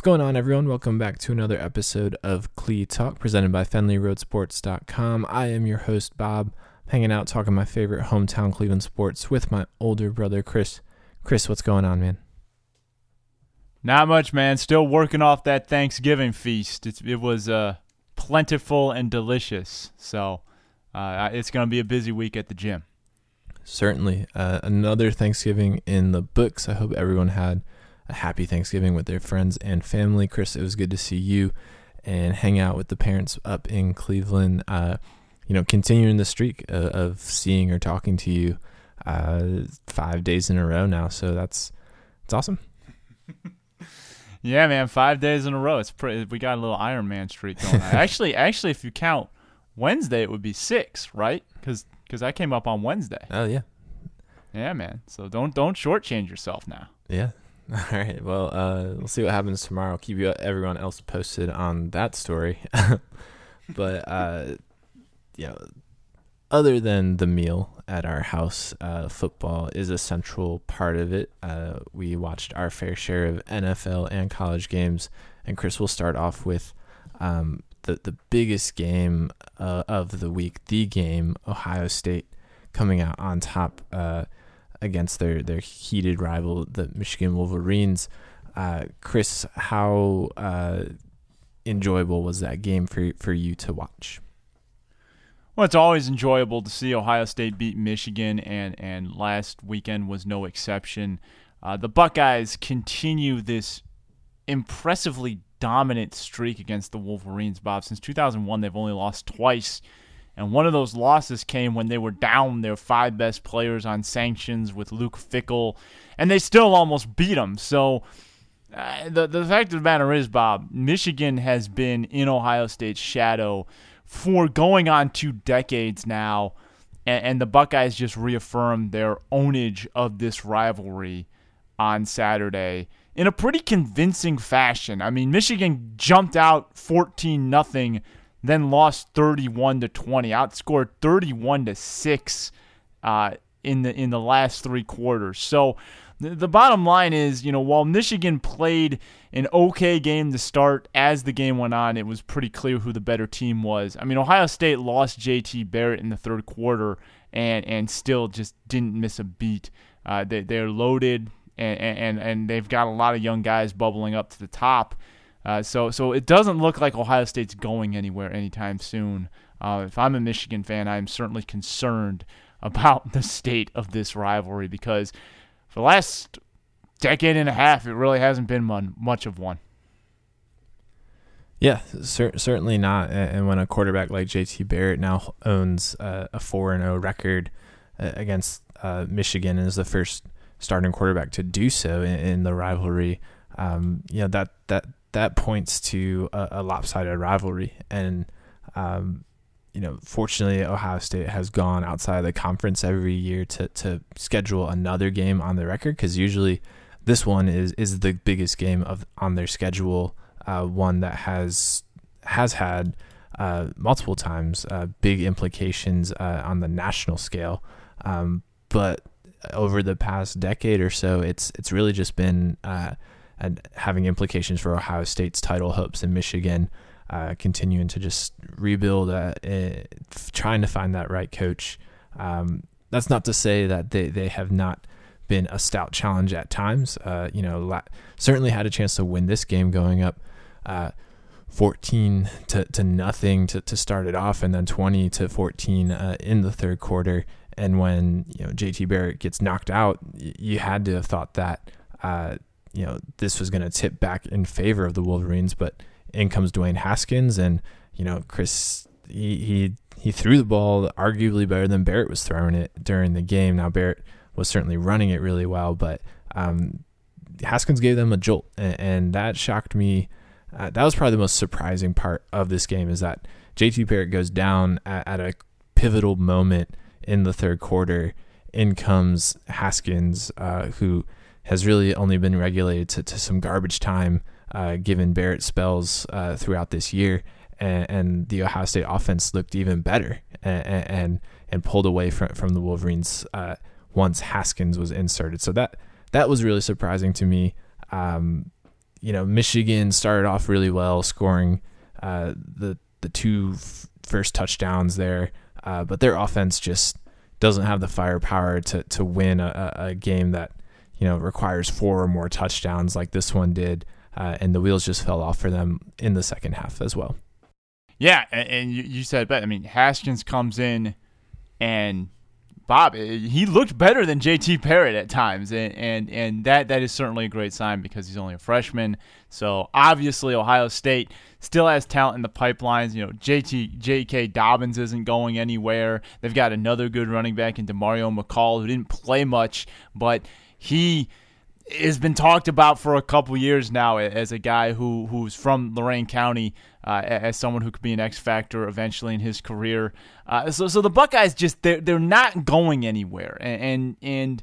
What's going on, everyone? Welcome back to another episode of Cle Talk, presented by FenleyRoadSports.com. I am your host, Bob, hanging out, talking my favorite hometown Cleveland sports with my older brother, Chris. Chris, what's going on, man? Not much, man. Still working off that Thanksgiving feast. It was plentiful and delicious, so it's going to be a busy week at the gym. Certainly. Another Thanksgiving in the books. I hope everyone had a happy Thanksgiving with their friends and family. Chris, it was good to see you and hang out with the parents up in Cleveland. Continuing the streak of seeing or talking to you 5 days in a row now. So it's awesome. Yeah, man, 5 days in a row. It's pretty. We got a little Iron Man streak going on. actually, if you count Wednesday, it would be six, right? Because I came up on Wednesday. Oh yeah. Yeah, man. So don't shortchange yourself now. Yeah. All right, well, we'll see what happens tomorrow. I'll keep everyone else posted on that story. But, other than the meal at our house, football is a central part of it. We watched our fair share of NFL and college games, and Chris will start off with the biggest game of the week, the game, Ohio State coming out on top against their heated rival, the Michigan Wolverines. Chris, how enjoyable was that game for you to watch? Well, it's always enjoyable to see Ohio State beat Michigan, and last weekend was no exception. The Buckeyes continue this impressively dominant streak against the Wolverines, Bob. Since 2001, they've only lost twice. And one of those losses came when they were down their five best players on sanctions with Luke Fickell, and they still almost beat them. So the fact of the matter is, Bob, Michigan has been in Ohio State's shadow for going on 2 decades now, and the Buckeyes just reaffirmed their ownage of this rivalry on Saturday in a pretty convincing fashion. I mean, Michigan jumped out 14-0. Then lost 31-20, outscored 31-6 in the last 3 quarters. So the bottom line is, while Michigan played an okay game to start, as the game went on, it was pretty clear who the better team was. I mean, Ohio State lost JT Barrett in the third quarter and still just didn't miss a beat. They're loaded and they've got a lot of young guys bubbling up to the top. So it doesn't look like Ohio State's going anywhere anytime soon. If I'm a Michigan fan, I'm certainly concerned about the state of this rivalry, because for the last decade and a half, it really hasn't been much of one. Yeah, certainly not. And when a quarterback like JT Barrett now owns a 4-0 record against Michigan and is the first starting quarterback to do so in the rivalry, that points to a lopsided rivalry. And, fortunately, Ohio State has gone outside the conference every year to schedule another game on the record, because usually this one is the biggest game on their schedule, one that has had multiple times big implications on the national scale. But over the past decade or so, it's really just been and having implications for Ohio State's title hopes, in Michigan continuing to just rebuild, trying to find that right coach. That's not to say that they have not been a stout challenge at times. Certainly had a chance to win this game, going up 14 to nothing to start it off, and then 20-14 in the third quarter. And when JT Barrett gets knocked out, you had to have thought that this was going to tip back in favor of the Wolverines, but in comes Dwayne Haskins, and Chris, he threw the ball arguably better than Barrett was throwing it during the game. Now Barrett was certainly running it really well, but Haskins gave them a jolt, and that shocked me. That was probably the most surprising part of this game, is that JT Barrett goes down at a pivotal moment in the third quarter. In comes Haskins, who has really only been regulated to some garbage time given Barrett spells throughout this year, and the Ohio State offense looked even better and pulled away from the Wolverines once Haskins was inserted. So that was really surprising to me. you know, Michigan started off really well, scoring the two first touchdowns there, but their offense just doesn't have the firepower to win a game that, you know, requires four or more touchdowns like this one did, and the wheels just fell off for them in the second half as well. Yeah, and you said that. I mean, Haskins comes in, and Bob, he looked better than JT Barrett at times, and that is certainly a great sign because he's only a freshman. So obviously Ohio State still has talent in the pipelines. You know, J.K. Dobbins isn't going anywhere. They've got another good running back in DeMario McCall, who didn't play much, but he has been talked about for a couple years now as a guy who's from Lorain County, as someone who could be an X factor eventually in his career. So the Buckeyes just they're not going anywhere, and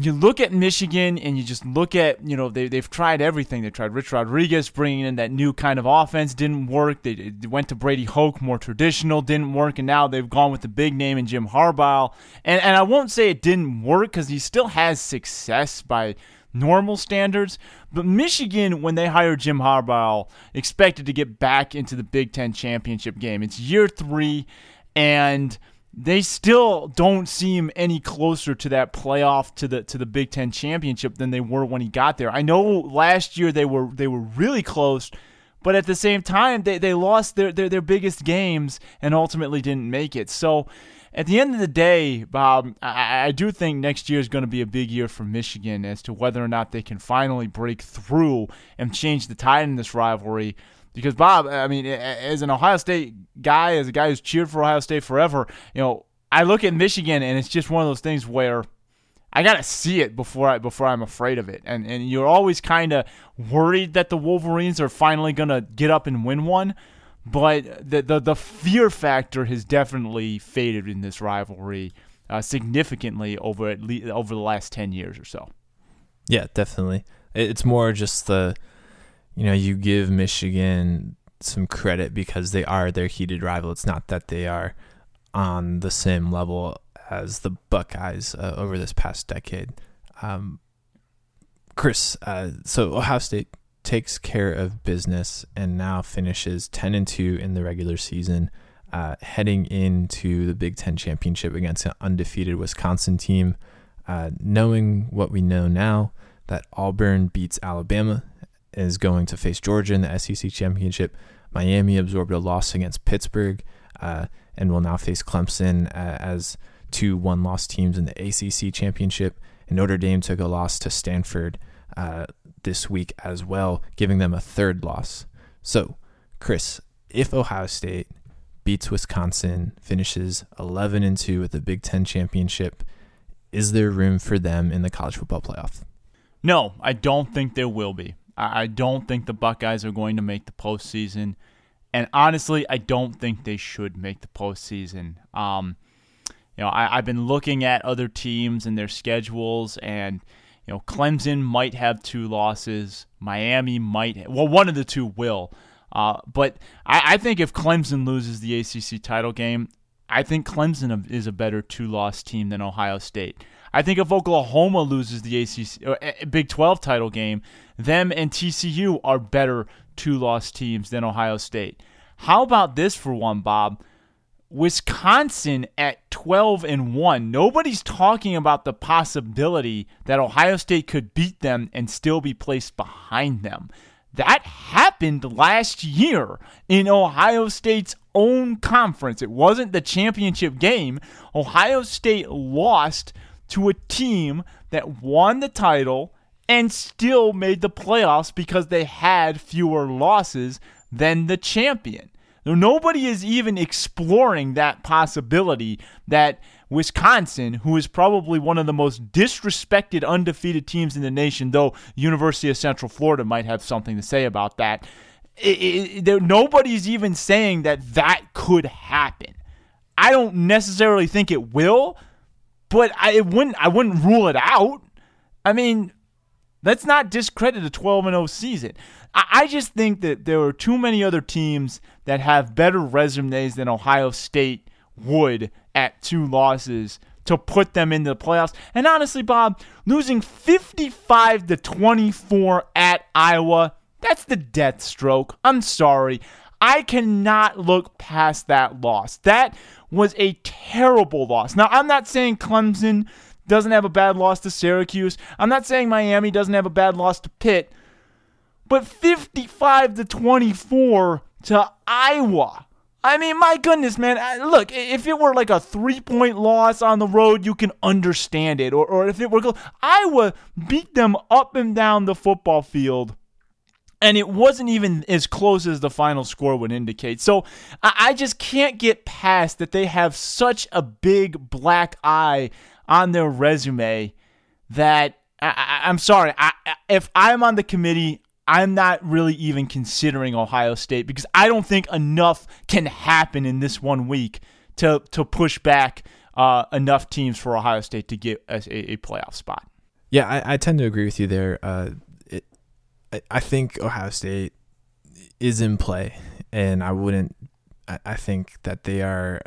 you look at Michigan and you just look at, you know, they've tried everything. They tried Rich Rodriguez bringing in that new kind of offense, didn't work. They went to Brady Hoke, more traditional, didn't work. And now they've gone with the big name in Jim Harbaugh. And I won't say it didn't work because he still has success by normal standards. But Michigan, when they hired Jim Harbaugh, expected to get back into the Big Ten championship game. It's year three, and they still don't seem any closer to that playoff to the Big Ten championship than they were when he got there. I know last year they were really close, but at the same time they lost their biggest games and ultimately didn't make it. So at the end of the day, Bob, I do think next year is going to be a big year for Michigan as to whether or not they can finally break through and change the tide in this rivalry. Because, Bob, I mean, as an Ohio State guy, as a guy who's cheered for Ohio State forever, you know, I look at Michigan and it's just one of those things where I got to see it before I'm afraid of it. And you're always kind of worried that the Wolverines are finally going to get up and win one. But the fear factor has definitely faded in this rivalry significantly over the last 10 years or so. Yeah, definitely. It's more just the, you know, you give Michigan some credit because they are their heated rival. It's not that they are on the same level as the Buckeyes over this past decade. Chris, so Ohio State takes care of business and now finishes 10-2 in the regular season, heading into the Big Ten championship against an undefeated Wisconsin team. Knowing what we know now, that Auburn beats Alabama, is going to face Georgia in the SEC championship. Miami absorbed a loss against Pittsburgh, and will now face Clemson as 2 1-loss teams in the ACC championship. And Notre Dame took a loss to Stanford this week as well, giving them a third loss. So, Chris, if Ohio State beats Wisconsin, finishes 11-2 at the Big Ten championship, is there room for them in the college football playoff? No, I don't think there will be. I don't think the Buckeyes are going to make the postseason. And honestly, I don't think they should make the postseason. You know, I've been looking at other teams and their schedules, and, you know, Clemson might have 2 losses. Miami might. Well, one of the two will. But I think if Clemson loses the ACC title game, I think Clemson is a better 2-loss team than Ohio State. I think if Oklahoma loses the ACC or Big 12 title game, them and TCU are better 2-loss teams than Ohio State. How about this for one, Bob? Wisconsin at 12-1. Nobody's talking about the possibility that Ohio State could beat them and still be placed behind them. That happened last year in Ohio State's own conference. It wasn't the championship game. Ohio State lost to a team that won the title and still made the playoffs because they had fewer losses than the champion. Now, nobody is even exploring that possibility that Wisconsin, who is probably one of the most disrespected undefeated teams in the nation, though University of Central Florida might have something to say about that, nobody's even saying that could happen. I don't necessarily think it will, but I wouldn't rule it out. I mean, let's not discredit a 12-0 season. I just think that there are too many other teams that have better resumes than Ohio State would at 2 losses to put them into the playoffs. And honestly, Bob, losing 55-24 at Iowa, that's the death stroke. I'm sorry. I cannot look past that loss. That was a terrible loss. Now, I'm not saying Clemson doesn't have a bad loss to Syracuse. I'm not saying Miami doesn't have a bad loss to Pitt. But 55-24 to Iowa. I mean, my goodness, man. Look, if it were like a 3-point loss on the road, you can understand it. Or if it were, Iowa beat them up and down the football field. And it wasn't even as close as the final score would indicate. So I just can't get past that they have such a big black eye on their resume that I'm sorry. If I'm on the committee, I'm not really even considering Ohio State because I don't think enough can happen in this 1 week to push back enough teams for Ohio State to get a playoff spot. Yeah, I tend to agree with you there. I think Ohio State is in play, and I think that they are,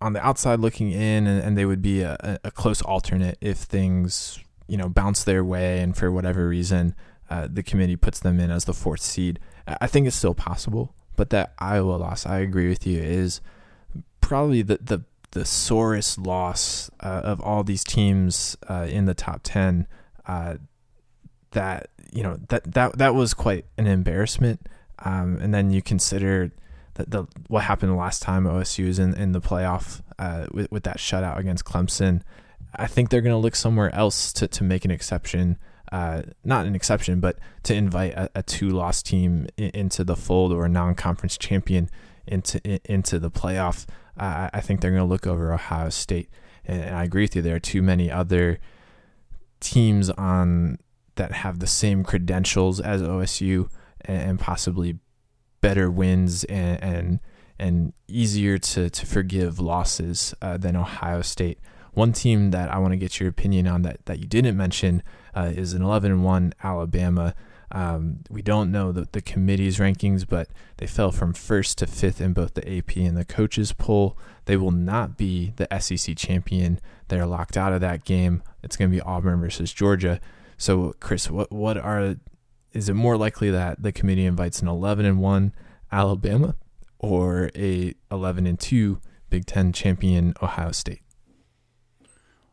on the outside looking in, and they would be a close alternate if things, bounce their way, and for whatever reason, the committee puts them in as the fourth seed. I think it's still possible, but that Iowa loss, I agree with you, is probably the sorest loss of all these teams in the top 10. That was quite an embarrassment. And then you consider what happened last time OSU was in the playoff with that shutout against Clemson. I think they're going to look somewhere else to make an exception, not an exception, but to invite a two-loss team into the fold, or a non-conference champion into the playoff. I think they're going to look over Ohio State. And I agree with you. There are too many other teams on that have the same credentials as OSU and possibly better wins and easier to forgive losses than Ohio State. One team that I want to get your opinion on that you didn't mention is an 11-1 Alabama. We don't know the committee's rankings, but they fell from 1st to 5th in both the AP and the coaches poll. They will not be the SEC champion. They're locked out of that game. It's going to be Auburn versus Georgia. So, Chris, is it more likely that the committee invites an 11-1 Alabama or a 11-2 Big Ten champion Ohio State?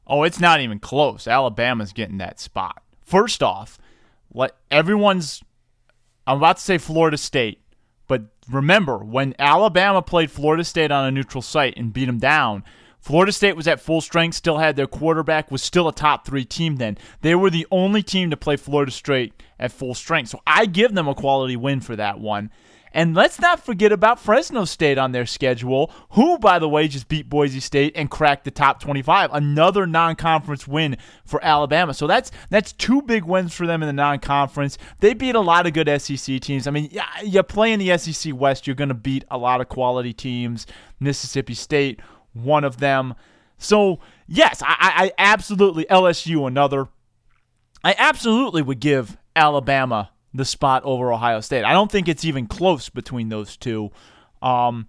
Oh, it's not even close. Alabama's getting that spot. First off, I'm about to say Florida State, but remember, when Alabama played Florida State on a neutral site and beat them down, Florida State was at full strength, still had their quarterback, was still a top 3 team then. They were the only team to play Florida State at full strength, so I give them a quality win for that one. And let's not forget about Fresno State on their schedule, who, by the way, just beat Boise State and cracked the top 25. Another non-conference win for Alabama. So that's two big wins for them in the non-conference. They beat a lot of good SEC teams. I mean, you play in the SEC West, you're going to beat a lot of quality teams. Mississippi State, one of them. So, yes, I absolutely, LSU another. I absolutely would give Alabama the spot over Ohio State. I don't think it's even close between those two. And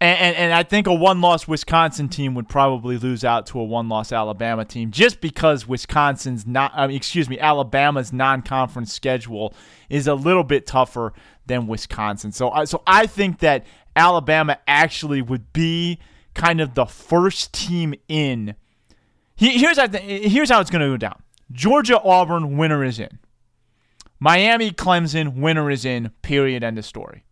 I think a one-loss Wisconsin team would probably lose out to a one-loss Alabama team just because Alabama's non-conference schedule is a little bit tougher than Wisconsin. So I think that Alabama actually would be kind of the first team in. Here's how it's going to go down. Georgia-Auburn, winner is in. Miami, Clemson, winner is in, period, end of story.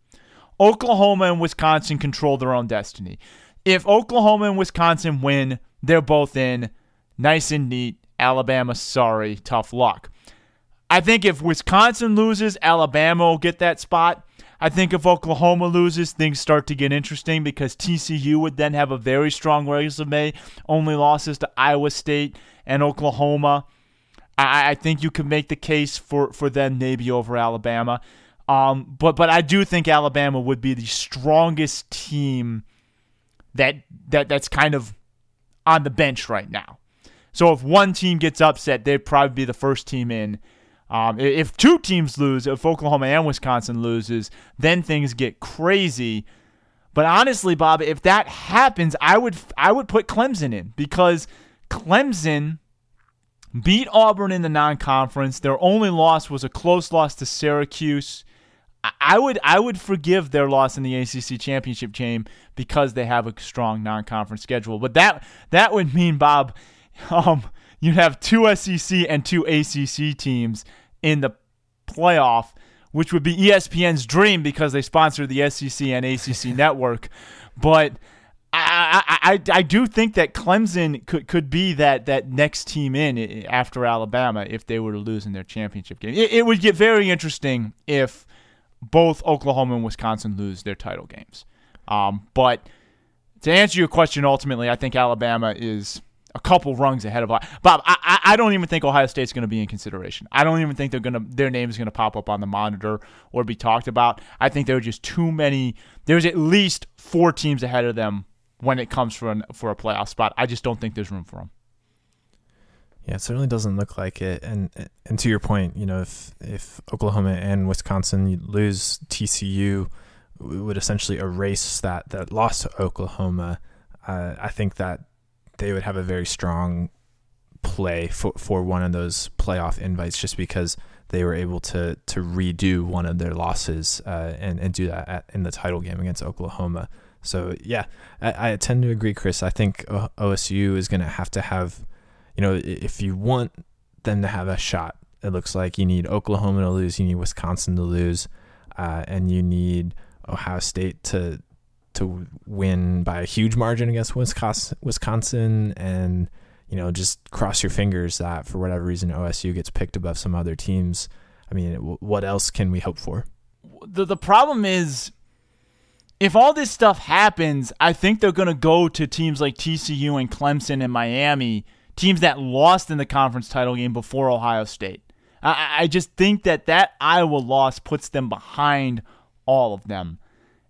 Oklahoma and Wisconsin control their own destiny. If Oklahoma and Wisconsin win, they're both in. Nice and neat. Alabama, sorry, tough luck. I think if Wisconsin loses, Alabama will get that spot. I think if Oklahoma loses, things start to get interesting because TCU would then have a very strong resume, only losses to Iowa State and Oklahoma. I think you could make the case for them maybe over Alabama. But I do think Alabama would be the strongest team that's kind of on the bench right now. So if one team gets upset, they'd probably be the first team in. If two teams lose, if Oklahoma and Wisconsin loses, then things get crazy. But honestly, Bob, if that happens, I would put Clemson in, because Clemson beat Auburn in the non-conference. Their only loss was a close loss to Syracuse. I would forgive their loss in the ACC championship game because they have a strong non-conference schedule. But that would mean, Bob, you'd have two SEC and two ACC teams in the playoff, which would be ESPN's dream because they sponsor the SEC and ACC network. But I do think that Clemson could be that next team in after Alabama if they were to lose in their championship game. It would get very interesting if both Oklahoma and Wisconsin lose their title games. But to answer your question, ultimately, I think Alabama is a couple rungs ahead of Ohio. Bob, I don't even think Ohio State's going to be in consideration. I don't even think their name is going to pop up on the monitor or be talked about. I think there are just too many. There's at least four teams ahead of them when it comes for a playoff spot. I just don't think there's room for them. Yeah, it certainly doesn't look like it. And to your point, you know, if Oklahoma and Wisconsin lose, TCU would essentially erase that loss to Oklahoma. I think that they would have a very strong play for one of those playoff invites, just because they were able to redo one of their losses and do that in the title game against Oklahoma. So yeah, I tend to agree, Chris. I think OSU is going to have, you know, if you want them to have a shot, it looks like you need Oklahoma to lose, you need Wisconsin to lose, and you need Ohio State to win by a huge margin against Wisconsin, and, you know, just cross your fingers that for whatever reason OSU gets picked above some other teams. I mean, what else can we hope for? The problem is, if all this stuff happens, I think they're going to go to teams like TCU and Clemson and Miami, teams that lost in the conference title game before Ohio State. I just think that Iowa loss puts them behind all of them.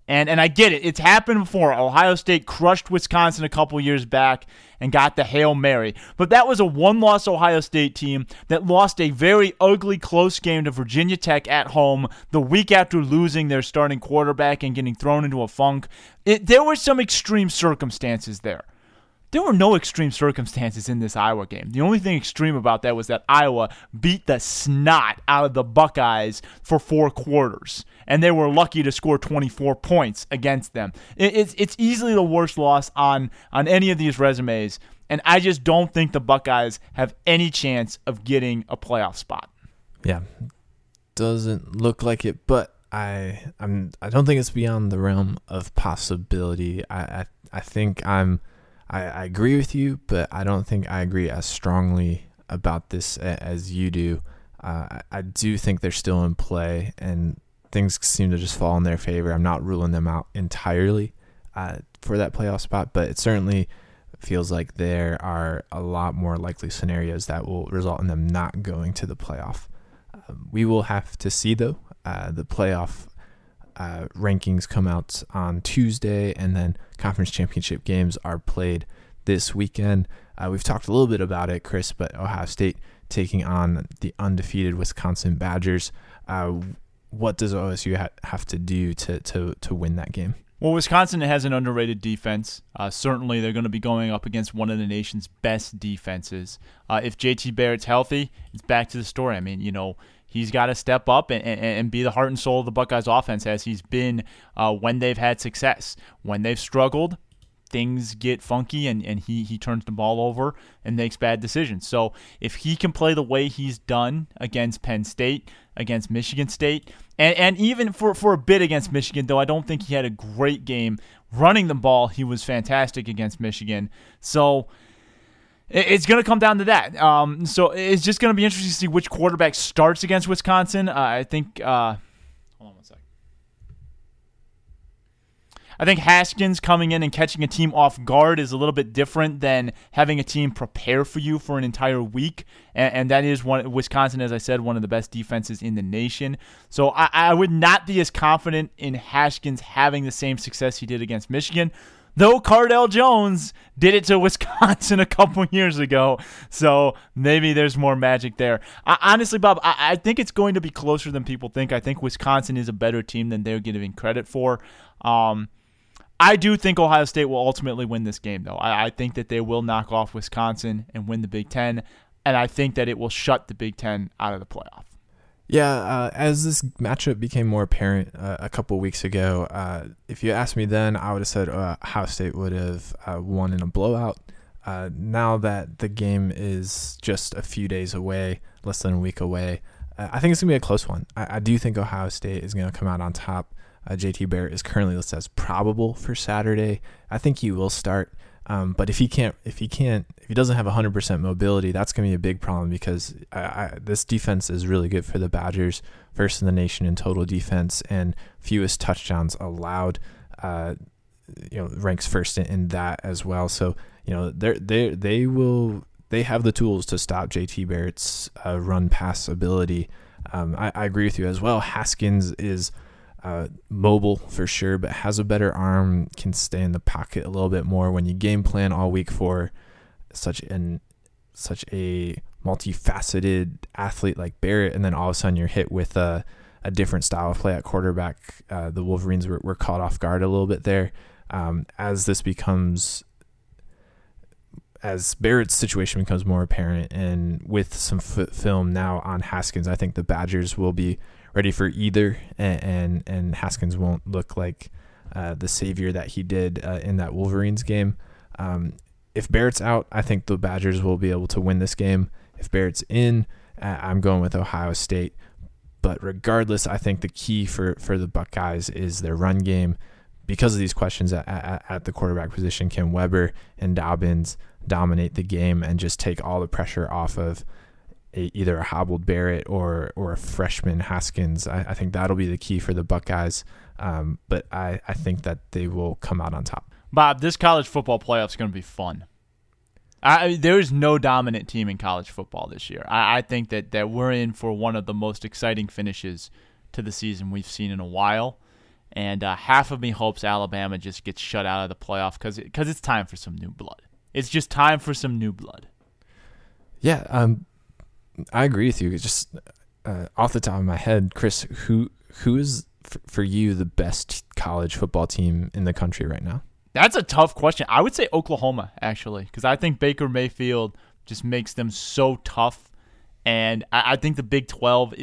And I get it. It's happened before. Ohio State crushed Wisconsin a couple years back and got the Hail Mary. But that was a one-loss Ohio State team that lost a very ugly, close game to Virginia Tech at home the week after losing their starting quarterback and getting thrown into a funk. There were some extreme circumstances there. There were no extreme circumstances in this Iowa game. The only thing extreme about that was that Iowa beat the snot out of the Buckeyes for four quarters, and they were lucky to score 24 points against them. It's easily the worst loss on any of these resumes, and I just don't think the Buckeyes have any chance of getting a playoff spot. Yeah, doesn't look like it, but I don't think it's beyond the realm of possibility. I think I agree with you, but I don't think I agree as strongly about this as you do. I do think they're still in play, and things seem to just fall in their favor. I'm not ruling them out entirely for that playoff spot, but it certainly feels like there are a lot more likely scenarios that will result in them not going to the playoff. We will have to see, though. The playoff rankings come out on Tuesday, and then conference championship games are played this weekend. We've talked a little bit about it, Chris, but Ohio State taking on the undefeated Wisconsin Badgers. What does OSU have to do to win that game? Well, Wisconsin has an underrated defense. Certainly, they're going to be going up against one of the nation's best defenses. If JT Barrett's healthy, it's back to the story. I mean, you know, he's got to step up and be the heart and soul of the Buckeyes offense, as he's been when they've had success. When they've struggled, things get funky and he turns the ball over and makes bad decisions. So if he can play the way he's done against Penn State, against Michigan State, and even for a bit against Michigan, though I don't think he had a great game running the ball, he was fantastic against Michigan. So it's going to come down to that. So it's just going to be interesting to see which quarterback starts against Wisconsin. I think hold on one second. I think Haskins coming in and catching a team off guard is a little bit different than having a team prepare for you for an entire week. And that is Wisconsin, as I said, one of the best defenses in the nation. So I would not be as confident in Haskins having the same success he did against Michigan, though Cardell Jones did it to Wisconsin a couple years ago, so maybe there's more magic there. Honestly, Bob, I think it's going to be closer than people think. I think Wisconsin is a better team than they're giving credit for. I do think Ohio State will ultimately win this game, though. I think that they will knock off Wisconsin and win the Big Ten, and I think that it will shut the Big Ten out of the playoff. Yeah, as this matchup became more apparent a couple weeks ago, if you asked me then, I would have said Ohio State would have won in a blowout. Now that the game is just a few days away, less than a week away, I think it's going to be a close one. I do think Ohio State is going to come out on top. JT Barrett is currently listed as probable for Saturday. I think he will start, but if he doesn't have 100% mobility, that's going to be a big problem because this defense is really good for the Badgers, first in the nation in total defense and fewest touchdowns allowed. Ranks first in that as well. So they have the tools to stop JT Barrett's run pass ability. I agree with you as well. Haskins is mobile for sure, but has a better arm, can stay in the pocket a little bit more. When you game plan all week for such a multifaceted athlete like Barrett, and then all of a sudden you're hit with a different style of play at quarterback, the Wolverines were caught off guard a little bit there. As Barrett's situation becomes more apparent, and with some film now on Haskins, I think the Badgers will be ready for either, and Haskins won't look like the savior that he did in that Wolverines game. If Barrett's out, I think the Badgers will be able to win this game. If Barrett's in, I'm going with Ohio State. But regardless, I think the key for the Buckeyes is their run game. Because of these questions at the quarterback position, can Weber and Dobbins dominate the game and just take all the pressure off of either a hobbled Barrett or a freshman Haskins? I think that'll be the key for the Buckeyes, but I think that they will come out on top. Bob, this college football playoff is going to be fun. There is no dominant team in college football this year. I think that we're in for one of the most exciting finishes to the season we've seen in a while. And half of me hopes Alabama just gets shut out of the playoff because it's time for some new blood. It's just time for some new blood. Yeah, I agree with you. It's just off the top of my head, Chris, who is for you the best college football team in the country right now? That's a tough question. I would say Oklahoma, actually, because I think Baker Mayfield just makes them so tough. And I think the Big 12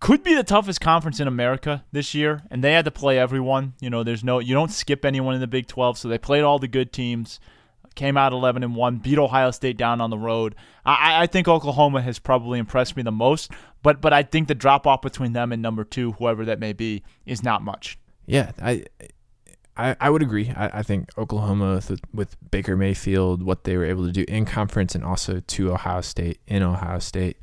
could be the toughest conference in America this year, and they had to play everyone. You don't skip anyone in the Big 12, so they played all the good teams, came out 11-1, beat Ohio State down on the road. I think Oklahoma has probably impressed me the most, but I think the drop-off between them and number two, whoever that may be, is not much. Yeah, I would agree. I think Oklahoma with Baker Mayfield, what they were able to do in conference and also to Ohio State in Ohio State,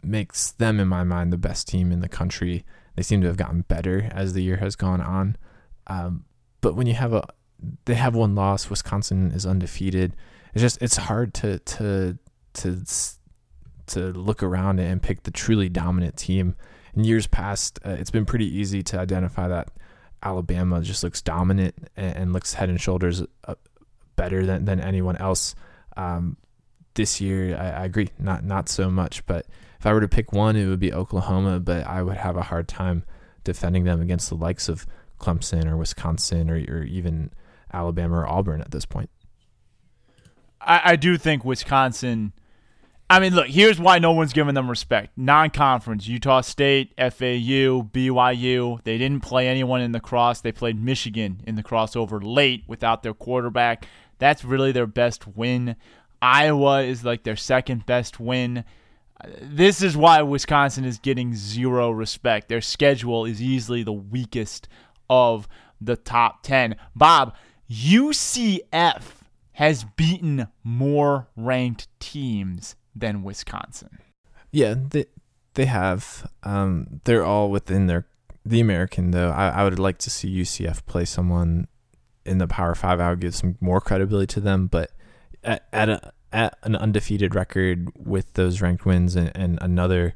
makes them, in my mind, the best team in the country. They seem to have gotten better as the year has gone on. But when you they have one loss, Wisconsin is undefeated. It's hard to look around and pick the truly dominant team. In years past, it's been pretty easy to identify that Alabama just looks dominant and looks head and shoulders better than anyone else. This year, I agree, not so much, but if I were to pick one, it would be Oklahoma, but I would have a hard time defending them against the likes of Clemson or Wisconsin or even Alabama or Auburn at this point. I do think Wisconsin – I mean, look, here's why no one's giving them respect. Non-conference, Utah State, FAU, BYU, they didn't play anyone in the cross. They played Michigan in the crossover late without their quarterback. That's really their best win. Iowa is like their second best win. This is why Wisconsin is getting zero respect. Their schedule is easily the weakest of the top 10. Bob, UCF has beaten more ranked teams than Wisconsin. Yeah, they have. They're all within the American, though. I would like to see UCF play someone in the Power 5. I would give some more credibility to them, but at an undefeated record with those ranked wins and another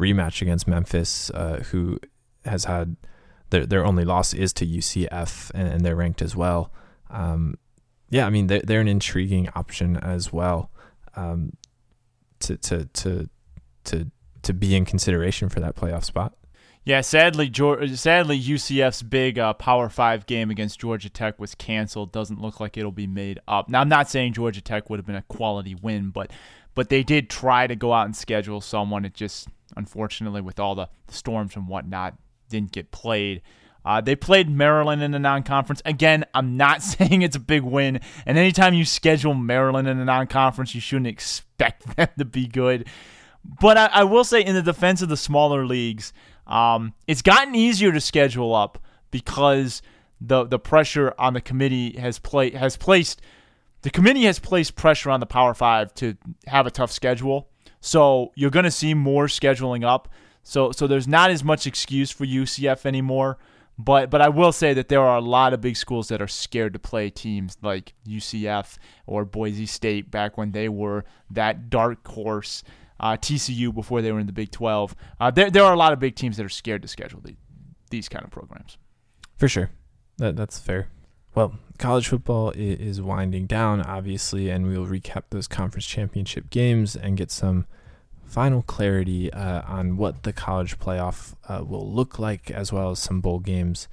rematch against Memphis, who has had their only loss is to UCF, and they're ranked as well. Yeah, I mean, they're an intriguing option as well to be in consideration for that playoff spot. Yeah, sadly, UCF's big Power 5 game against Georgia Tech was canceled. Doesn't look like it'll be made up. Now, I'm not saying Georgia Tech would have been a quality win, but they did try to go out and schedule someone. It just, unfortunately, with all the storms and whatnot, didn't get played. They played Maryland in the non-conference. Again, I'm not saying it's a big win, and anytime you schedule Maryland in the non-conference, you shouldn't expect them to be good. But I will say, in the defense of the smaller leagues, it's gotten easier to schedule up because the pressure on the committee has placed pressure on the Power 5 to have a tough schedule. So you're going to see more scheduling up. So there's not as much excuse for UCF anymore. But I will say that there are a lot of big schools that are scared to play teams like UCF or Boise State back when they were that dark horse. TCU before they were in the Big 12. There are a lot of big teams that are scared to schedule these kind of programs. For sure. That's fair. Well, college football is winding down, obviously, and we will recap those conference championship games and get some final clarity on what the college playoff will look like, as well as some bowl games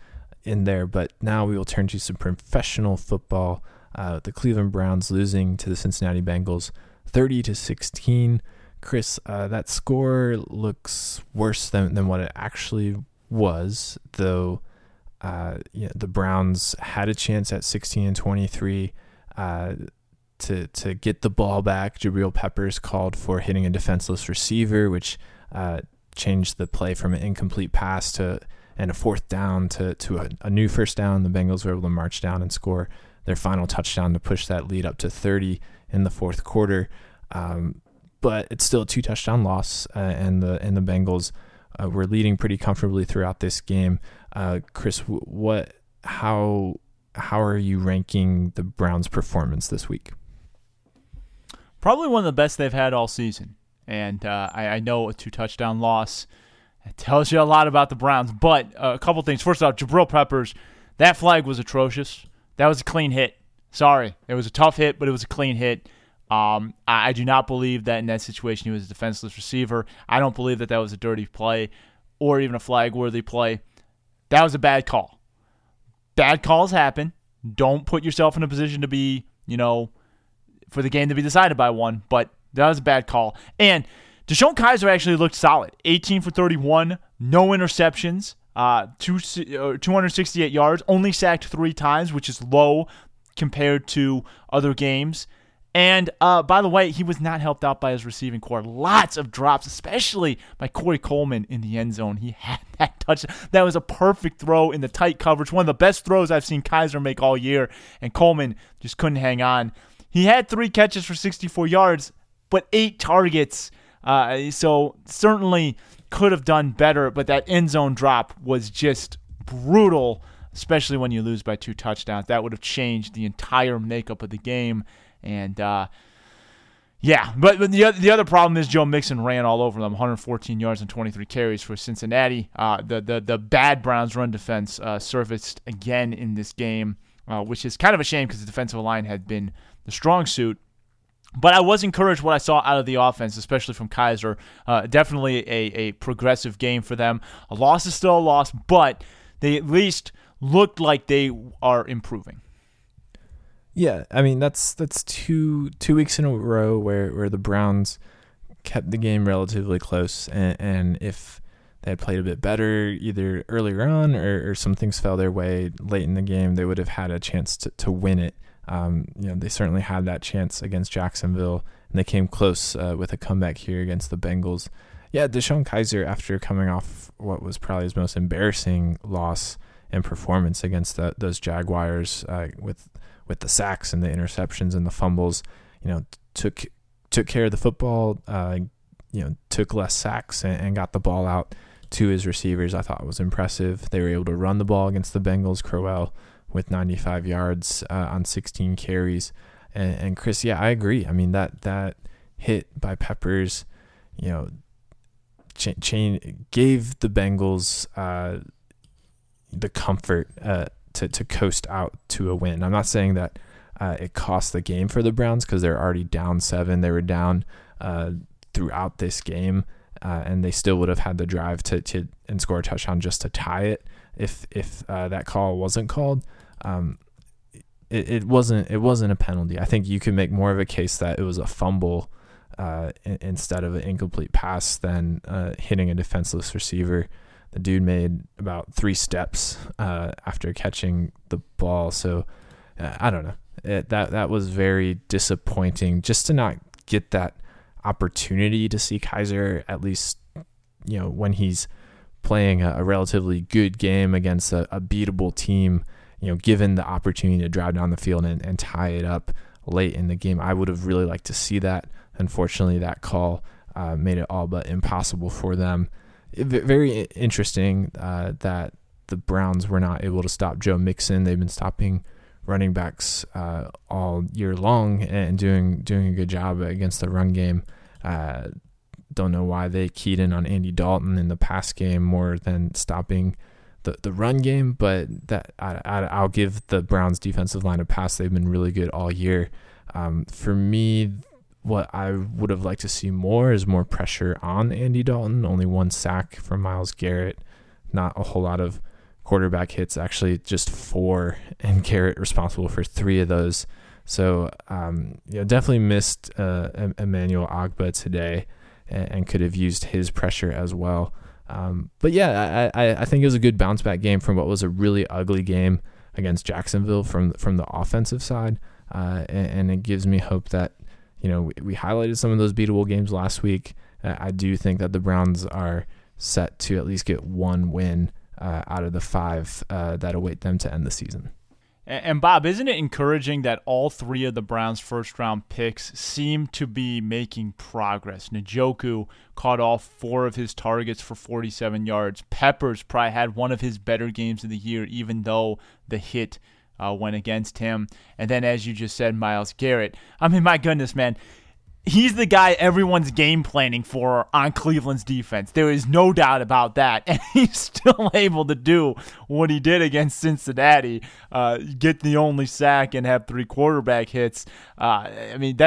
in there. But now we will turn to some professional football. The Cleveland Browns losing to the Cincinnati Bengals 30-16. Chris, that score looks worse than what it actually was, though the Browns had a chance at 16-23 to get the ball back. Jabrill Peppers called for hitting a defenseless receiver, which changed the play from an incomplete pass and a fourth down to a new first down. The Bengals were able to march down and score their final touchdown to push that lead up to 30 in the fourth quarter. But it's still a two-touchdown loss, and the Bengals were leading pretty comfortably throughout this game. Chris, how are you ranking the Browns' performance this week? Probably one of the best they've had all season, and I know a two-touchdown loss tells you a lot about the Browns, but a couple things. First off, Jabrill Peppers, that flag was atrocious. That was a clean hit. Sorry, it was a tough hit, but it was a clean hit. I do not believe that in that situation he was a defenseless receiver. I don't believe that was a dirty play or even a flag-worthy play. That was a bad call. Bad calls happen. Don't put yourself in a position to be, for the game to be decided by one, but that was a bad call. And DeShone Kizer actually looked solid. 18 for 31, no interceptions, 268 yards, only sacked 3 times, which is low compared to other games. And, by the way, he was not helped out by his receiving corps. Lots of drops, especially by Corey Coleman in the end zone. He had that touchdown. That was a perfect throw in the tight coverage. One of the best throws I've seen Kizer make all year. And Coleman just couldn't hang on. He had 3 catches for 64 yards, but 8 targets. So certainly could have done better. But that end zone drop was just brutal, especially when you lose by 2 touchdowns. That would have changed the entire makeup of the game. And, but the other problem is Joe Mixon ran all over them, 114 yards and 23 carries for Cincinnati. The bad Browns run defense surfaced again in this game, which is kind of a shame because the defensive line had been the strong suit. But I was encouraged what I saw out of the offense, especially from Kizer. Definitely a progressive game for them. A loss is still a loss, but they at least looked like they are improving. Yeah, I mean that's two weeks in a row where the Browns kept the game relatively close, and if they had played a bit better either earlier on or some things fell their way late in the game, they would have had a chance to win it. They certainly had that chance against Jacksonville, and they came close with a comeback here against the Bengals. Yeah, DeShone Kizer, after coming off what was probably his most embarrassing loss and performance against those Jaguars with the sacks and the interceptions and the fumbles, took care of the football, took less sacks and got the ball out to his receivers. I thought it was impressive. They were able to run the ball against the Bengals. Crowell with 95 yards on 16 carries. And Chris, yeah, I agree. I mean, that hit by Peppers, gave the Bengals the comfort to coast out to a win. I'm not saying that it cost the game for the Browns because they're already down 7. They were down throughout this game, and they still would have had the drive to and score a touchdown just to tie it if that call wasn't called. It wasn't a penalty. I think you can make more of a case that it was a fumble instead of an incomplete pass than hitting a defenseless receiver. The dude made about 3 steps after catching the ball. So I don't know. That was very disappointing just to not get that opportunity to see Kizer, at least, you know, when he's playing a relatively good game against a beatable team, you know, given the opportunity to drive down the field and tie it up late in the game. I would have really liked to see that. Unfortunately, that call made it all but impossible for them. Very interesting that the Browns were not able to stop Joe Mixon. They've been stopping running backs all year long and doing a good job against the run game. Don't know why they keyed in on Andy Dalton in the pass game more than stopping the run game, but that I'll give the Browns defensive line a pass. They've been really good all year. For me, what I would have liked to see more is more pressure on Andy Dalton. Only 1 sack from Miles Garrett, not a whole lot of quarterback hits, actually just 4, and Garrett responsible for 3 of those. So yeah, definitely missed Emmanuel Ogbah today and could have used his pressure as well. But yeah, I think it was a good bounce back game from what was a really ugly game against Jacksonville from the offensive side. And it gives me hope that, you know, we highlighted some of those beatable games last week. I do think that the Browns are set to at least get 1 win out of the 5 that await them to end the season. And Bob, isn't it encouraging that all 3 of the Browns' first-round picks seem to be making progress? Njoku caught off 4 of his targets for 47 yards. Peppers probably had one of his better games of the year, even though the hit went against him. And then, as you just said, Myles Garrett. I mean, my goodness, man. He's the guy everyone's game planning for on Cleveland's defense. There is no doubt about that. And he's still able to do what he did against Cincinnati, get the only sack and have 3 quarterback hits. I mean,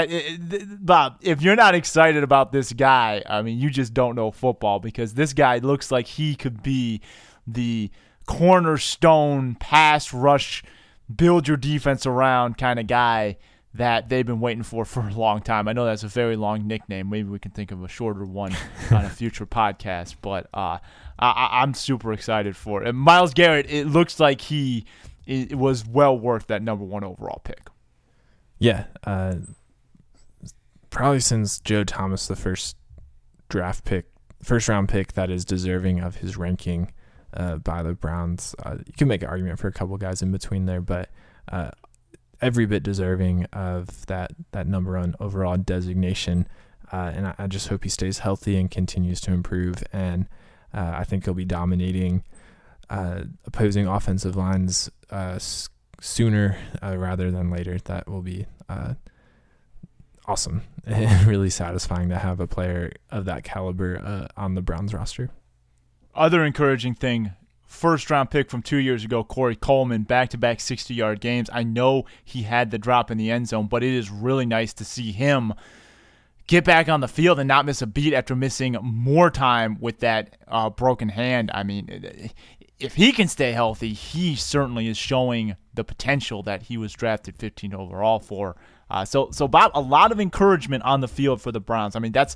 Bob, if you're not excited about this guy, I mean, you just don't know football, because this guy looks like he could be the cornerstone pass rush, build your defense around kind of guy that they've been waiting for a long time. I know that's a very long nickname. Maybe we can think of a shorter one on a future podcast, but I'm super excited for it. And Myles Garrett, it looks like it was well worth that number 1 overall pick. Yeah. Probably since Joe Thomas, the first round pick that is deserving of his ranking by the Browns. You can make an argument for a couple guys in between there, but every bit deserving of that number 1 overall designation. And I just hope he stays healthy and continues to improve. And I think he'll be dominating opposing offensive lines sooner rather than later. That will be awesome and really satisfying to have a player of that caliber on the Browns roster. Other encouraging thing, first-round pick from 2 years ago, Corey Coleman, back-to-back 60-yard games. I know he had the drop in the end zone, but it is really nice to see him get back on the field and not miss a beat after missing more time with that broken hand. I mean, if he can stay healthy, he certainly is showing the potential that he was drafted 15 overall for. So Bob, a lot of encouragement on the field for the Browns. I mean, that's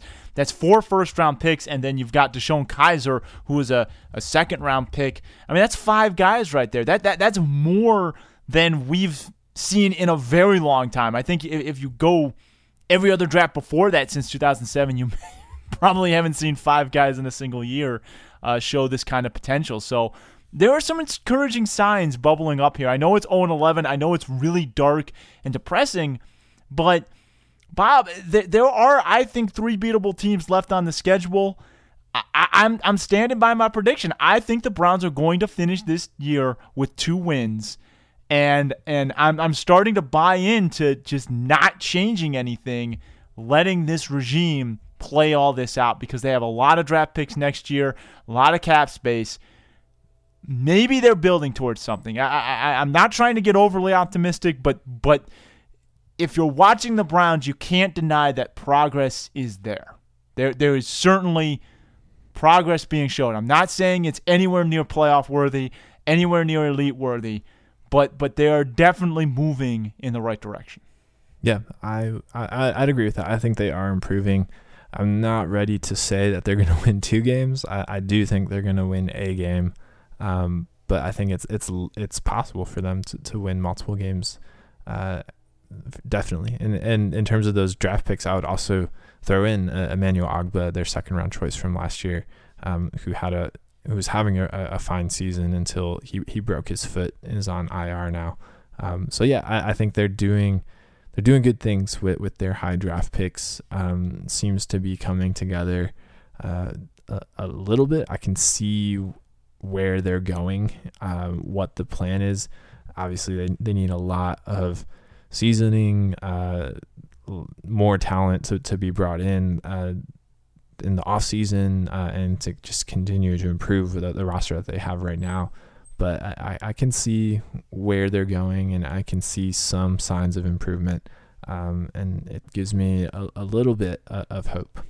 4 first-round picks, and then you've got DeShone Kizer, who is a second-round pick. I mean, that's 5 guys right there. That's more than we've seen in a very long time. I think if you go every other draft before that since 2007, you probably haven't seen 5 guys in a single year show this kind of potential. So there are some encouraging signs bubbling up here. I know it's 0-11. I know it's really dark and depressing. But, Bob, there are, I think, 3 beatable teams left on the schedule. I'm standing by my prediction. I think the Browns are going to finish this year with 2 wins. And I'm starting to buy into just not changing anything, letting this regime play all this out, because they have a lot of draft picks next year, a lot of cap space. Maybe they're building towards something. I'm not trying to get overly optimistic, but if you're watching the Browns, you can't deny that progress is there. There is certainly progress being shown. I'm not saying it's anywhere near playoff worthy, anywhere near elite worthy, but they are definitely moving in the right direction. Yeah, I'd agree with that. I think they are improving. I'm not ready to say that they're going to win two games. I do think they're going to win a game, but I think it's possible for them to win multiple games, definitely. And in terms of those draft picks, I would also throw in Emmanuel Ogbah, their second round choice from last year, who was having a fine season until he broke his foot and is on IR now. So yeah, I think they're doing. They're doing good things with their high draft picks. Seems to be coming together a little bit. I can see where they're going, what the plan is. Obviously, they need a lot of seasoning, more talent to be brought in the offseason, and to just continue to improve the roster that they have right now. But I can see where they're going, and I can see some signs of improvement, and it gives me a little bit of hope.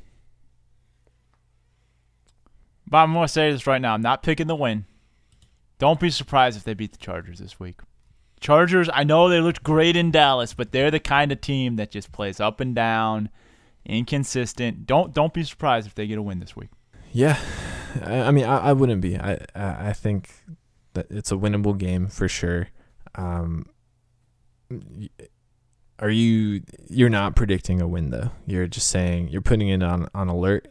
But I'm going to say this right now. I'm not picking the win. Don't be surprised if they beat the Chargers this week. Chargers, I know they looked great in Dallas, but they're the kind of team that just plays up and down, inconsistent. Don't be surprised if they get a win this week. Yeah. I mean, I wouldn't be. I think that it's a winnable game for sure. You're not predicting a win though. You're just saying you're putting it on alert.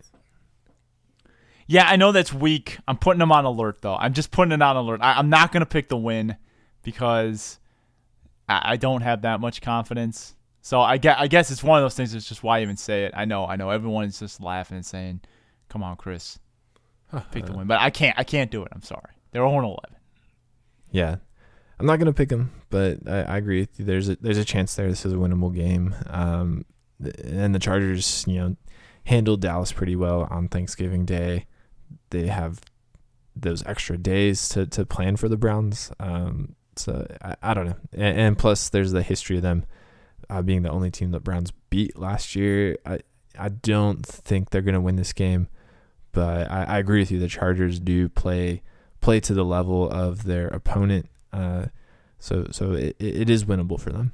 Yeah, I know that's weak. I'm putting them on alert though. I'm just putting it on alert. I'm not going to pick the win because I don't have that much confidence. So I guess it's one of those things. It's just why even say it. I know everyone's just laughing and saying, come on, Chris, pick the win, but I can't do it. I'm sorry. They're 0-11. Yeah, I'm not gonna pick them, but I agree with you. There's a chance there. This is a winnable game, and the Chargers, handled Dallas pretty well on Thanksgiving Day. They have those extra days to plan for the Browns. So I don't know, and plus there's the history of them being the only team that Browns beat last year. I don't think they're gonna win this game, but I agree with you. The Chargers do play to the level of their opponent, so it is winnable for them.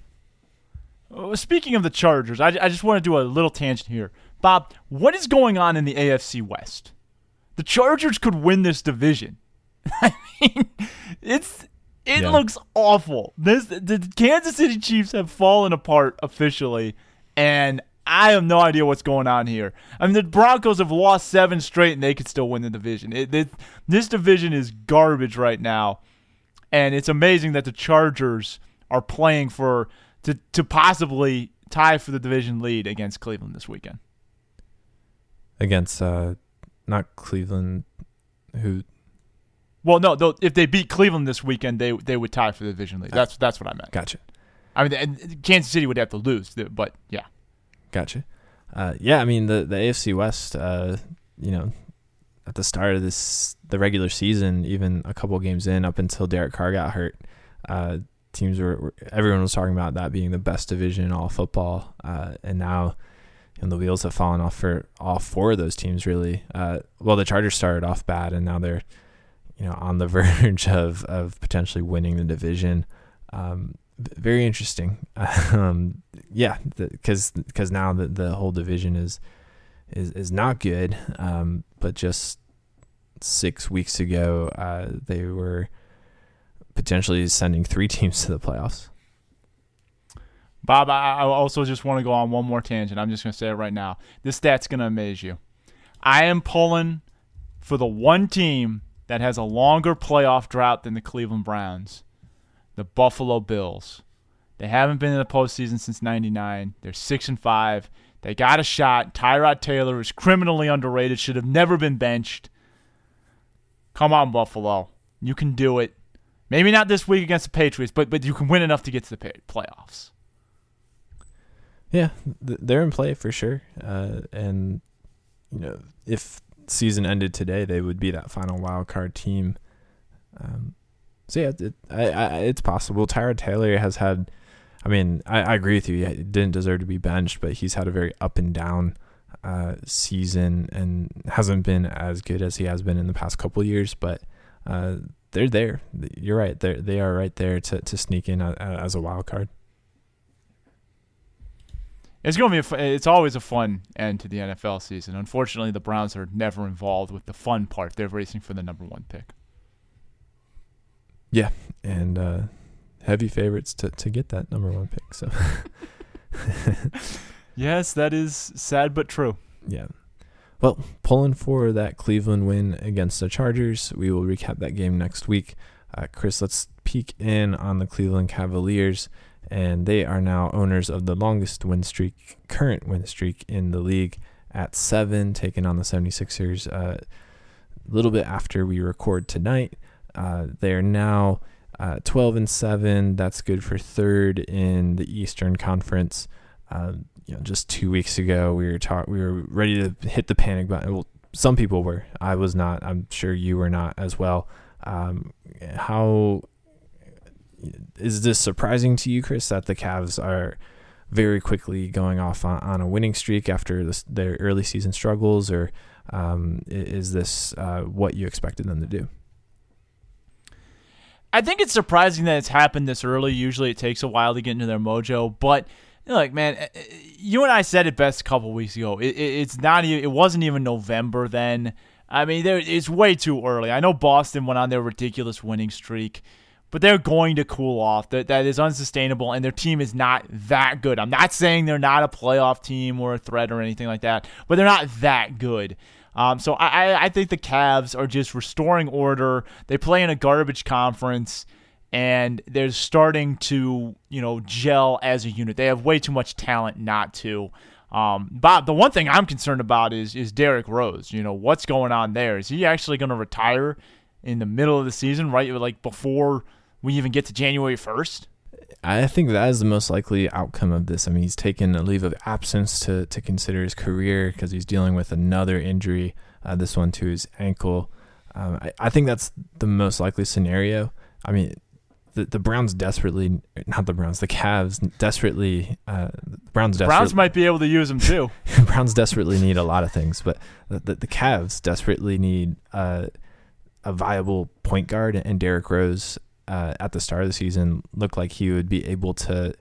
Speaking of the Chargers, I just want to do a little tangent here. Bob, what is going on in the AFC West? The Chargers could win this division. I mean, it looks awful. The Kansas City Chiefs have fallen apart officially, and I have no idea what's going on here. I mean, the Broncos have lost 7 straight, and they could still win the division. This division is garbage right now, and it's amazing that the Chargers are playing to possibly tie for the division lead against Cleveland this weekend. Against not Cleveland, who? Well, no, if they beat Cleveland this weekend, they would tie for the division lead. That's what I meant. Gotcha. I mean, Kansas City would have to lose, but yeah. Gotcha. Yeah, I mean, the AFC West, at the start of the regular season, even a couple games in, up until Derek Carr got hurt, teams were everyone was talking about that being the best division in all football, and now the wheels have fallen off for all four of those teams, really. Well, the Chargers started off bad, and now they're on the verge of potentially winning the division. Very interesting. Yeah, because now the whole division is not good. But just 6 weeks ago, they were potentially sending 3 teams to the playoffs. Bob, I also just want to go on one more tangent. I'm just going to say it right now. This stat's going to amaze you. I am pulling for the one team that has a longer playoff drought than the Cleveland Browns. The Buffalo Bills. They haven't been in the postseason since '99. They're 6-5. They got a shot. Tyrod Taylor is criminally underrated. Should have never been benched. Come on, Buffalo. You can do it. Maybe not this week against the Patriots, but you can win enough to get to the playoffs. Yeah, they're in play for sure. And, if season ended today, they would be that final wild card team. So yeah, it's possible. Tyrod Taylor has had, I agree with you. He didn't deserve to be benched, but he's had a very up and down season and hasn't been as good as he has been in the past couple of years, but they're there. You're right. They are right there to sneak in as a wild card. It's going to be. It's always a fun end to the NFL season. Unfortunately, the Browns are never involved with the fun part. They're racing for the number one pick. Yeah, and heavy favorites to get that number one pick. So, yes, that is sad but true. Yeah. Well, pulling for that Cleveland win against the Chargers, we will recap that game next week. Chris, let's peek in on the Cleveland Cavaliers, and they are now owners of the longest win streak, current win streak in the league at 7, taking on the 76ers a little bit after we record tonight. They're now 12-7. That's good for third in the Eastern Conference. Just 2 weeks ago, we were ready to hit the panic button. Well, some people were. I was not. I'm sure you were not as well. How is this surprising to you, Chris, that the Cavs are very quickly going off on a winning streak after their early season struggles, or is this what you expected them to do? I think it's surprising that it's happened this early. Usually it takes a while to get into their mojo, but man, you and I said it best a couple weeks ago. It wasn't even November then. I mean, it's way too early. I know Boston went on their ridiculous winning streak, but they're going to cool off. That is unsustainable, and their team is not that good. I'm not saying they're not a playoff team or a threat or anything like that, but they're not that good. So I think the Cavs are just restoring order. They play in a garbage conference, and they're starting to, gel as a unit. They have way too much talent not to. Bob, the one thing I'm concerned about is Derrick Rose. What's going on there? Is he actually going to retire in the middle of the season, right? Like before we even get to January 1st? I think that is the most likely outcome of this. I mean, he's taken a leave of absence to consider his career because he's dealing with another injury, this one to his ankle. I think that's the most likely scenario. I mean, The Browns might be able to use him too. Browns desperately need a lot of things, but the Cavs desperately need a viable point guard, and Derrick Rose at the start of the season looked like he would be able to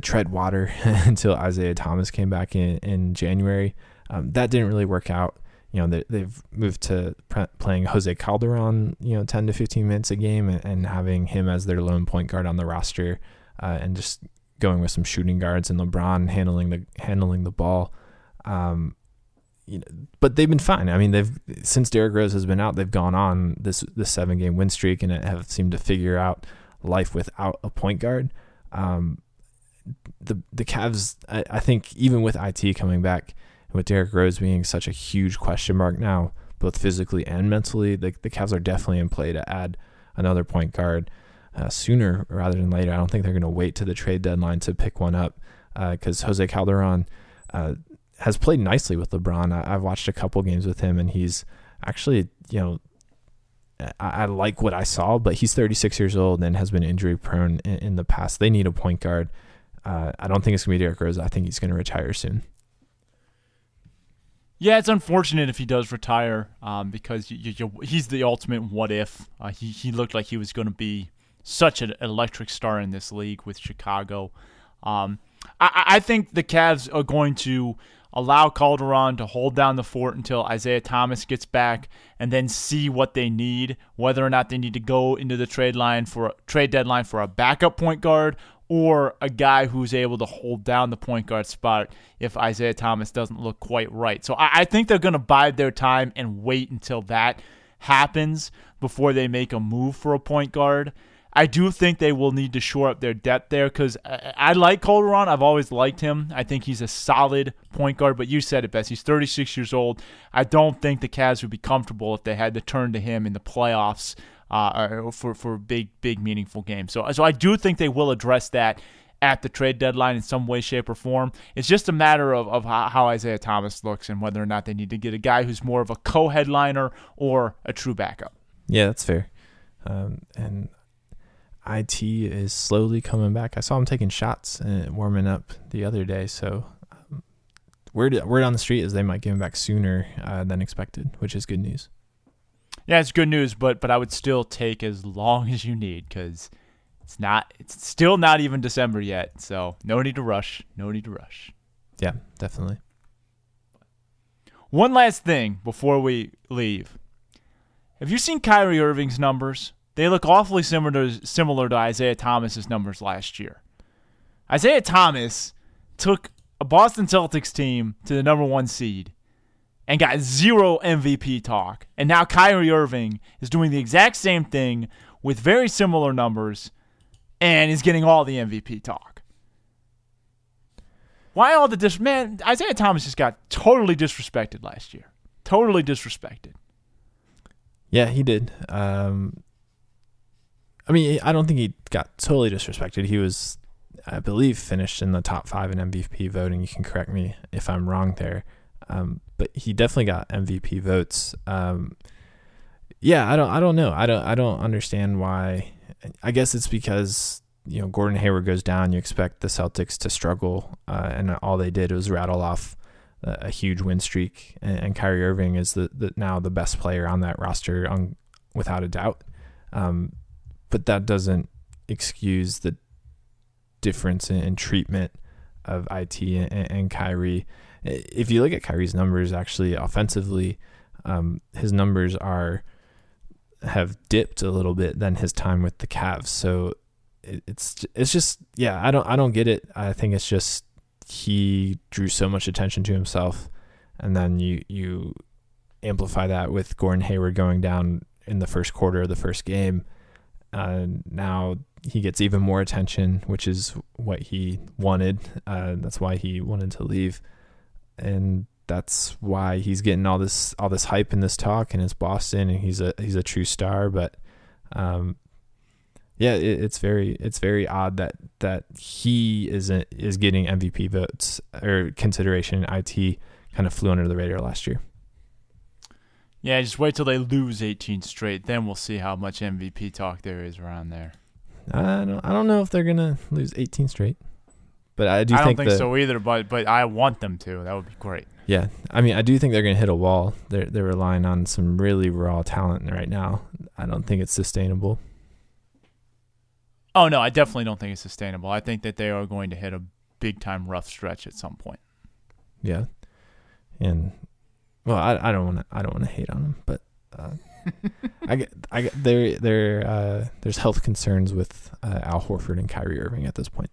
tread water until Isaiah Thomas came back in January. That didn't really work out. They've moved to playing Jose Calderon, 10 to 15 minutes a game, and having him as their lone point guard on the roster, and just going with some shooting guards and LeBron handling the ball. But they've been fine. I mean, since Derrick Rose has been out, they've gone on this 7-game win streak and have seemed to figure out life without a point guard. The Cavs, I think, even with IT coming back, with Derrick Rose being such a huge question mark now, both physically and mentally, the Cavs are definitely in play to add another point guard sooner rather than later. I don't think they're going to wait to the trade deadline to pick one up, because Jose Calderon has played nicely with LeBron. I've watched a couple games with him, and he's actually, I like what I saw, but he's 36 years old and has been injury prone in the past. They need a point guard. I don't think it's going to be Derrick Rose. I think he's going to retire soon. Yeah, it's unfortunate if he does retire, because he's the ultimate what if. He looked like he was going to be such an electric star in this league with Chicago. I think the Cavs are going to allow Calderon to hold down the fort until Isaiah Thomas gets back, and then see what they need, whether or not they need to go into the trade deadline for a backup point guard, or a guy who's able to hold down the point guard spot if Isaiah Thomas doesn't look quite right. So I think they're going to bide their time and wait until that happens before they make a move for a point guard. I do think they will need to shore up their depth there, because I like Calderon. I've always liked him. I think he's a solid point guard, but you said it best. He's 36 years old. I don't think the Cavs would be comfortable if they had to turn to him in the playoffs for big meaningful games. So I do think they will address that at the trade deadline in some way, shape, or form. It's just a matter of how Isaiah Thomas looks and whether or not they need to get a guy who's more of a co-headliner or a true backup. Yeah, that's fair. And IT is slowly coming back. I saw him taking shots and warming up the other day, so word on the street is they might give him back sooner than expected, which is good news. Yeah, it's good news, but I would still take as long as you need because it's still not even December yet. So no need to rush. Yeah, definitely. One last thing before we leave. Have you seen Kyrie Irving's numbers? They look awfully similar to Isaiah Thomas's numbers last year. Isaiah Thomas took a Boston Celtics team to the number one seed and got zero MVP talk. And now Kyrie Irving is doing the exact same thing with very similar numbers and is getting all the MVP talk. Why all the man, Isaiah Thomas just got totally disrespected last year. Totally disrespected. Yeah, he did. I mean, I don't think he got totally disrespected. He was, I believe, finished in the top 5 in MVP voting. You can correct me if I'm wrong there. But he definitely got MVP votes. Yeah, I don't know. I don't understand why. I guess it's because, you know, Gordon Hayward goes down. You expect the Celtics to struggle, and all they did was rattle off a huge win streak. And Kyrie Irving is now the best player on that roster, without a doubt. But that doesn't excuse the difference in treatment of IT and Kyrie. If you look at Kyrie's numbers, actually offensively, his numbers have dipped a little bit than his time with the Cavs. So it's just, yeah, I don't get it. I think it's just he drew so much attention to himself, and then you amplify that with Gordon Hayward going down in the first quarter of the first game. Now he gets even more attention, which is what he wanted. That's why he wanted to leave. And that's why he's getting all this hype and this talk, and it's Boston, and he's a true star. But yeah, it's very odd that he is getting MVP votes or consideration. IT kind of flew under the radar last year. Yeah, just wait till they lose 18 straight, then we'll see how much MVP talk there is around there. I don't know if they're gonna lose 18 straight. But I don't think so either, but I want them to. That would be great. Yeah. I mean, I do think they're going to hit a wall. They're relying on some really raw talent right now. I don't think it's sustainable. Oh, no, I definitely don't think it's sustainable. I think that they are going to hit a big-time rough stretch at some point. Yeah. And, well, I don't want to hate on them, but I get there's health concerns with Al Horford and Kyrie Irving at this point.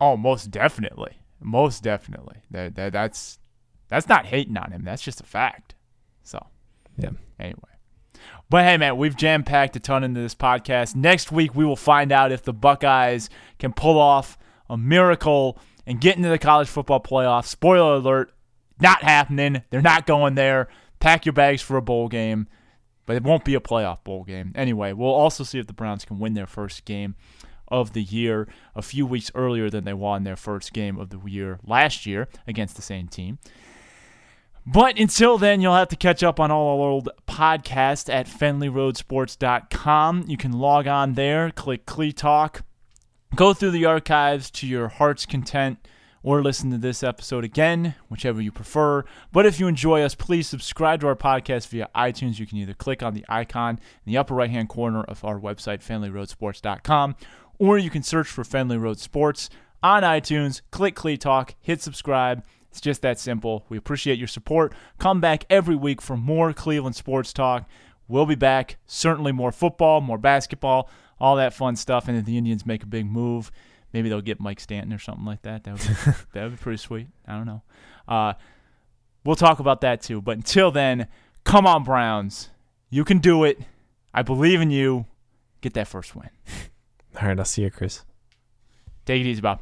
Oh, most definitely. That's not hating on him. That's just a fact. So, yeah. Anyway, but hey, man, we've jam-packed a ton into this podcast. Next week, we will find out if the Buckeyes can pull off a miracle and get into the college football playoff. Spoiler alert: not happening. They're not going there. Pack your bags for a bowl game, but it won't be a playoff bowl game. Anyway, we'll also see if the Browns can win their first game of the year a few weeks earlier than they won their first game of the year last year against the same team. But until then, you'll have to catch up on all our old podcasts at FenleyRoadSports.com. You can log on there, click Clee Talk, go through the archives to your heart's content, or listen to this episode again, whichever you prefer. But if you enjoy us, please subscribe to our podcast via iTunes. You can either click on the icon in the upper right-hand corner of our website, FenleyRoadSports.com, or you can search for Fenley Road Sports on iTunes, click Clee Talk, hit subscribe. It's just that simple. We appreciate your support. Come back every week for more Cleveland sports talk. We'll be back. Certainly more football, more basketball, all that fun stuff. And if the Indians make a big move, maybe they'll get Mike Stanton or something like that. That would be pretty sweet. I don't know. We'll talk about that too. But until then, come on, Browns. You can do it. I believe in you. Get that first win. All right, I'll see you, Chris. Take it easy, Bob.